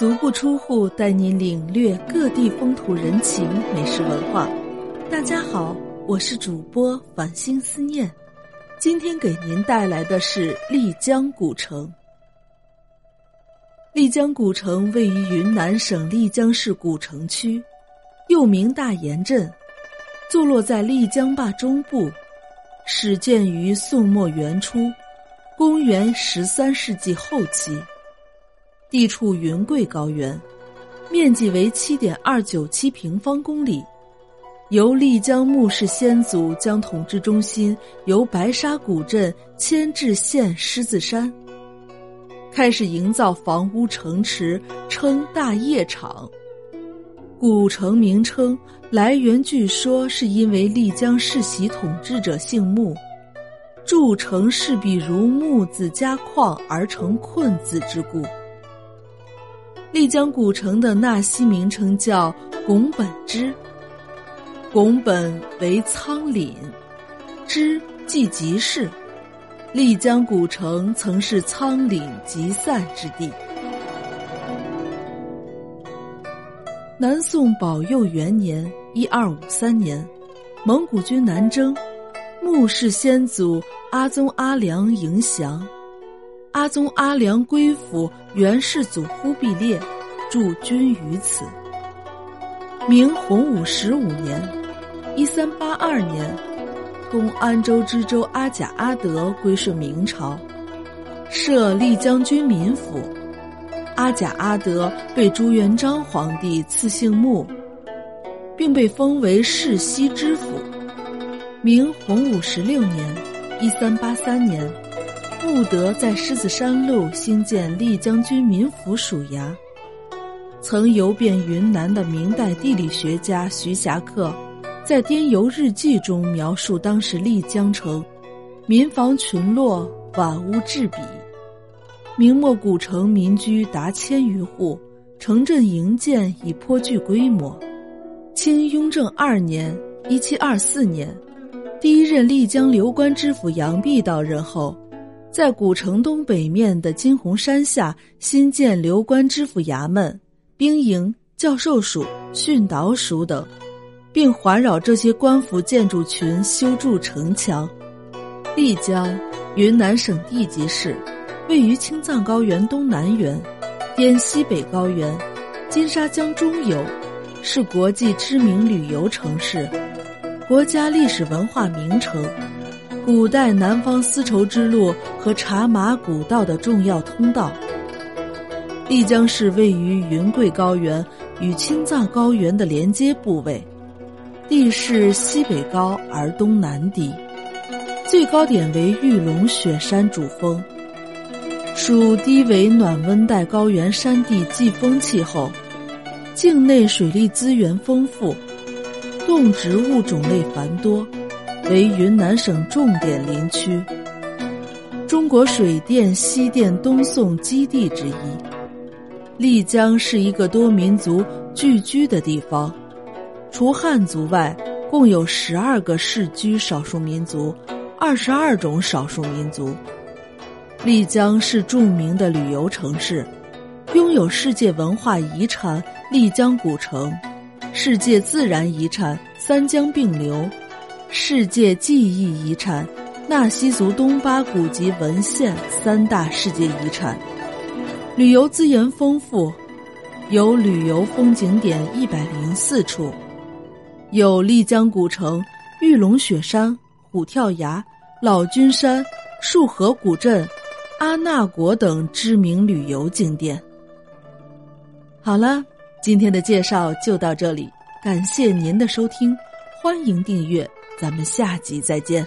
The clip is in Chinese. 足不出户，带您领略各地风土人情、美食文化。大家好，我是主播繁星思念，今天给您带来的是丽江古城。丽江古城位于云南省丽江市古城区，又名大研镇，坐落在丽江坝中部，始建于宋末元初，公元13世纪后期。地处云贵高原，面积为 7.297 平方公里，由丽江穆氏先祖将统治中心由白沙古镇迁至现狮子山，开始营造房屋城池，称大业场。古城名称来源据说是因为丽江世袭统治者姓穆，筑城势必如穆字加矿而成困字之故。丽江古城的纳西名称叫拱本支，拱本为仓廪，支即集市。丽江古城曾是仓廪集散之地。南宋宝佑元年（1253 年），蒙古军南征，穆氏先祖阿宗阿良迎降。阿宗阿良归附元世祖忽必烈，驻军于此。明洪武15年（1382 年），东安州知州阿贾阿德归顺明朝，设丽江军民府。阿贾阿德被朱元璋皇帝赐姓穆，并被封为世袭知府。明洪武16年（1383 年），穆德在狮子山路新建丽江军民府署衙。曾游遍云南的明代地理学家徐霞客在《滇游日记》中描述当时丽江城民房群落，瓦屋栉比。明末古城民居达1000余户，城镇营建已颇具规模。清雍正2年（1724 年），第一任丽江流官知府杨弼到任后，在古城东北面的金红山下新建流官知府衙门、兵营、教授署、训导署等，并环绕这些官府建筑群修筑城墙。丽江，云南省地级市，位于青藏高原东南缘、滇西北高原、金沙江中游，是国际知名旅游城市、国家历史文化名城、古代南方丝绸之路和茶马古道的重要通道。丽江市位于云贵高原与青藏高原的连接部位，地势西北高而东南低，最高点为玉龙雪山主峰，属低纬暖温带高原山地季风气候，境内水利资源丰富，动植物种类繁多，为云南省重点林区，中国水电、西电、东送基地之一。丽江是一个多民族聚居的地方，除汉族外，共有12个世居少数民族，22种少数民族。丽江是著名的旅游城市，拥有世界文化遗产丽江古城、世界自然遗产三江并流、世界记忆遗产纳西族东巴古籍文献3大世界遗产，旅游资源丰富，有旅游风景点104处，有丽江古城、玉龙雪山、虎跳崖、老君山、束河古镇、阿纳国等知名旅游景点。好了，今天的介绍就到这里，感谢您的收听，欢迎订阅。咱们下集再见。